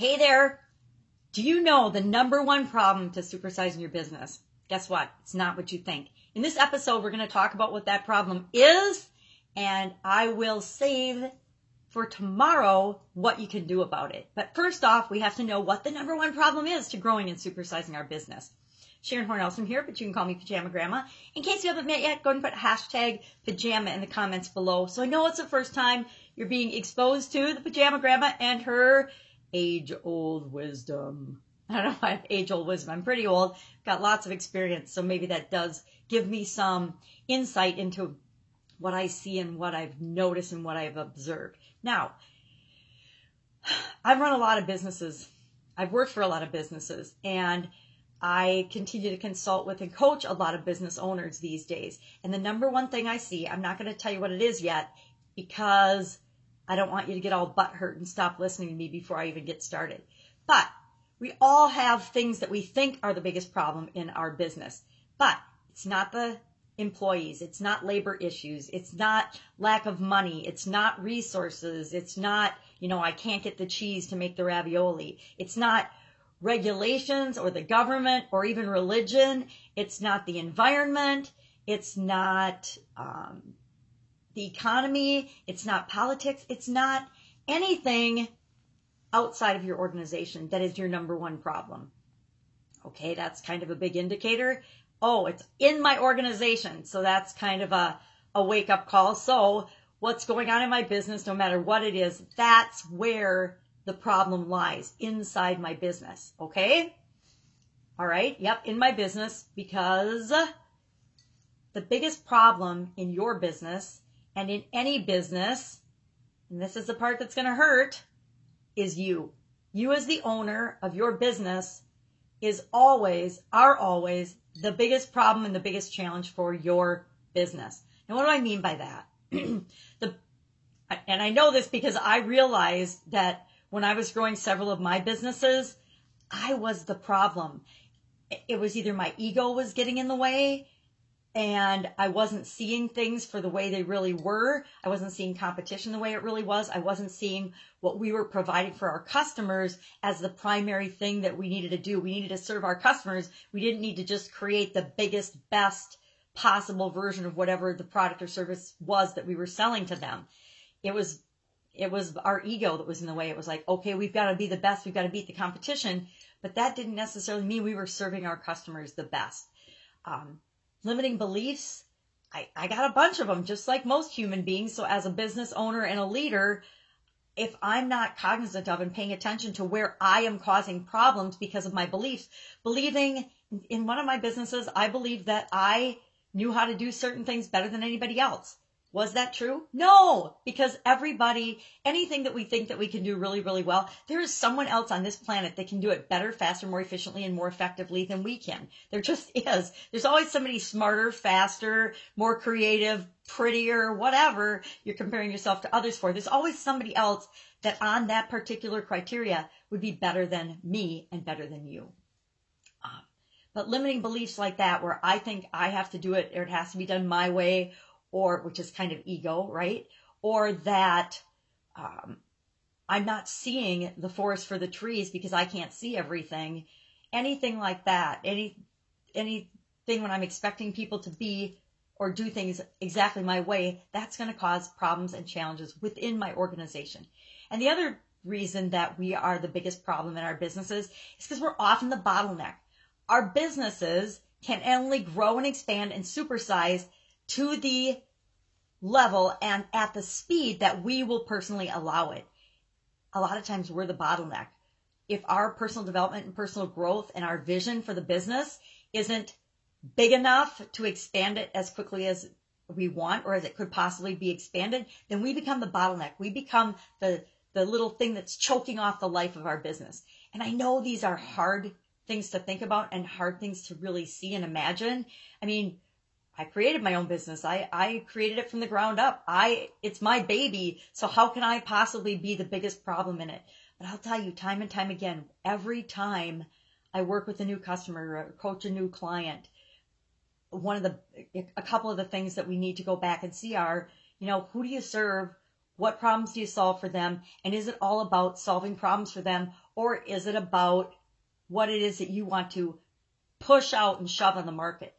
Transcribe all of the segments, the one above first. Hey there, do you know the number one problem to supersizing your business? Guess what? It's not what you think. In this episode, we're going to talk about what that problem is, and I will save for tomorrow what you can do about it. But first off, we have to know what the number one problem is to growing and supersizing our business. Sharon Hornelson here, but you can call me Pajama Grandma. In case you haven't met yet, go ahead and put hashtag pajama in the comments below. So I know it's the first time you're being exposed to the Pajama Grandma and her age-old wisdom. I don't know why I have age-old wisdom. I'm pretty old, got lots of experience, so maybe that does give me some insight into what I see and what I've noticed and what I've observed. Now, I've run a lot of businesses. I've worked for a lot of businesses, and I continue to consult with and coach a lot of business owners these days. And the number one thing I see, I'm not going to tell you what it is yet, because I don't want you to get all butthurt and stop listening to me before I even get started. But we all have things that we think are the biggest problem in our business. But it's not the employees. It's not labor issues. It's not lack of money. It's not resources. It's not, I can't get the cheese to make the ravioli. It's not regulations or the government or even religion. It's not the environment. It's not the economy, it's not politics, it's not anything outside of your organization that is your number one problem. Okay, that's kind of a big indicator. Oh, it's in my organization, so that's kind of a wake-up call. So what's going on in my business, no matter what it is, that's where the problem lies, inside my business, okay? All right, yep, in my business, because the biggest problem in your business and in any business, and this is the part that's going to hurt, is you. You as the owner of your business are always the biggest problem and the biggest challenge for your business. Now, what do I mean by that? And I know this because I realized that when I was growing several of my businesses, I was the problem. It was either my ego was getting in the way, and I wasn't seeing things for the way they really were. I wasn't seeing competition the way it really was. I wasn't seeing what we were providing for our customers as the primary thing that we needed to do. We needed to serve our customers. We didn't need to just create the biggest, best possible version of whatever the product or service was that we were selling to them. It was our ego that was in the way. It was like, okay, we've got to be the best. We've got to beat the competition. But that didn't necessarily mean we were serving our customers the best. Limiting beliefs, I got a bunch of them, just like most human beings. So as a business owner and a leader, if I'm not cognizant of and paying attention to where I am causing problems because of my beliefs, believing in one of my businesses, I believed that I knew how to do certain things better than anybody else. Was that true? No, because everybody, anything that we think that we can do really, really well, there is someone else on this planet that can do it better, faster, more efficiently, and more effectively than we can. There just is. There's always somebody smarter, faster, more creative, prettier, whatever you're comparing yourself to others for. There's always somebody else that on that particular criteria would be better than me and better than you. But limiting beliefs like that, where I think I have to do it or it has to be done my way, or which is kind of ego, right? Or that I'm not seeing the forest for the trees because I can't see everything. Anything like that, anything when I'm expecting people to be or do things exactly my way, that's going to cause problems and challenges within my organization. And the other reason that we are the biggest problem in our businesses is because we're often the bottleneck. Our businesses can only grow and expand and supersize to the level and at the speed that we will personally allow it. A lot of times we're the bottleneck. If our personal development and personal growth and our vision for the business isn't big enough to expand it as quickly as we want or as it could possibly be expanded, then we become the bottleneck. We become the little thing that's choking off the life of our business. And I know these are hard things to think about and hard things to really see and imagine. I mean, I created my own business. I created it from the ground up. It's my baby. So how can I possibly be the biggest problem in it? But I'll tell you time and time again, every time I work with a new customer or coach a new client, a couple of the things that we need to go back and see are, who do you serve? What problems do you solve for them? And is it all about solving problems for them? or is it about what it is that you want to push out and shove on the market?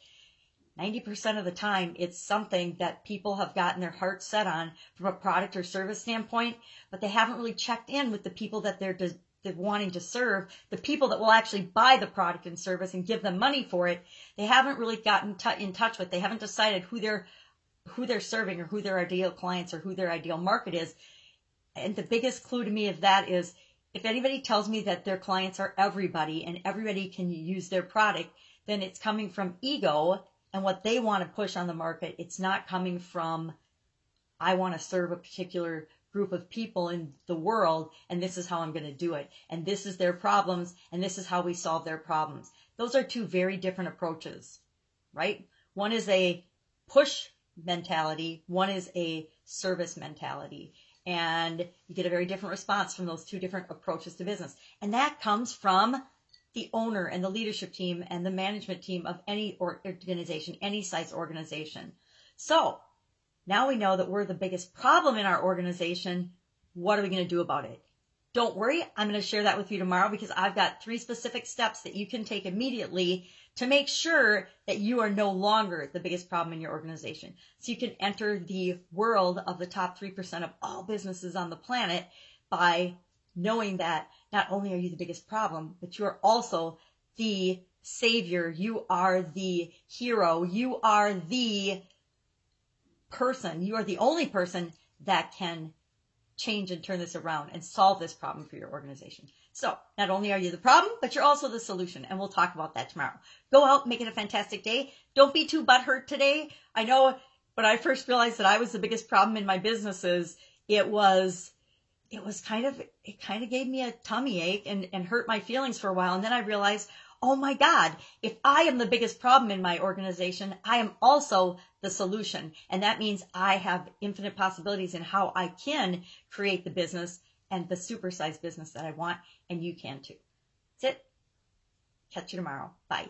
90% of the time, it's something that people have gotten their heart set on from a product or service standpoint, but they haven't really checked in with the people that they're wanting to serve, the people that will actually buy the product and service and give them money for it. They haven't really gotten in touch with, they haven't decided who they're serving or who their ideal clients or who their ideal market is. And the biggest clue to me of that is, if anybody tells me that their clients are everybody and everybody can use their product, then it's coming from ego and what they want to push on the market. It's not coming from, I want to serve a particular group of people in the world, and this is how I'm going to do it. And this is their problems, and this is how we solve their problems. Those are two very different approaches, right? One is a push mentality. One is a service mentality. And you get a very different response from those two different approaches to business. And that comes from the owner and the leadership team and the management team of any organization, any size organization. So now we know that we're the biggest problem in our organization. What are we going to do about it? Don't worry, I'm going to share that with you tomorrow, because I've got 3 specific steps that you can take immediately to make sure that you are no longer the biggest problem in your organization. So you can enter the world of the top 3% of all businesses on the planet by knowing that not only are you the biggest problem, but you are also the savior, you are the hero, you are the person, you are the only person that can change and turn this around and solve this problem for your organization. So not only are you the problem, but you're also the solution, and we'll talk about that tomorrow. Go out, make it a fantastic day. Don't be too butthurt today. I know when I first realized that I was the biggest problem in my businesses, it kind of gave me a tummy ache and hurt my feelings for a while. And then I realized, oh my God, if I am the biggest problem in my organization, I am also the solution. And that means I have infinite possibilities in how I can create the business and the supersized business that I want. And you can too. That's it. Catch you tomorrow. Bye.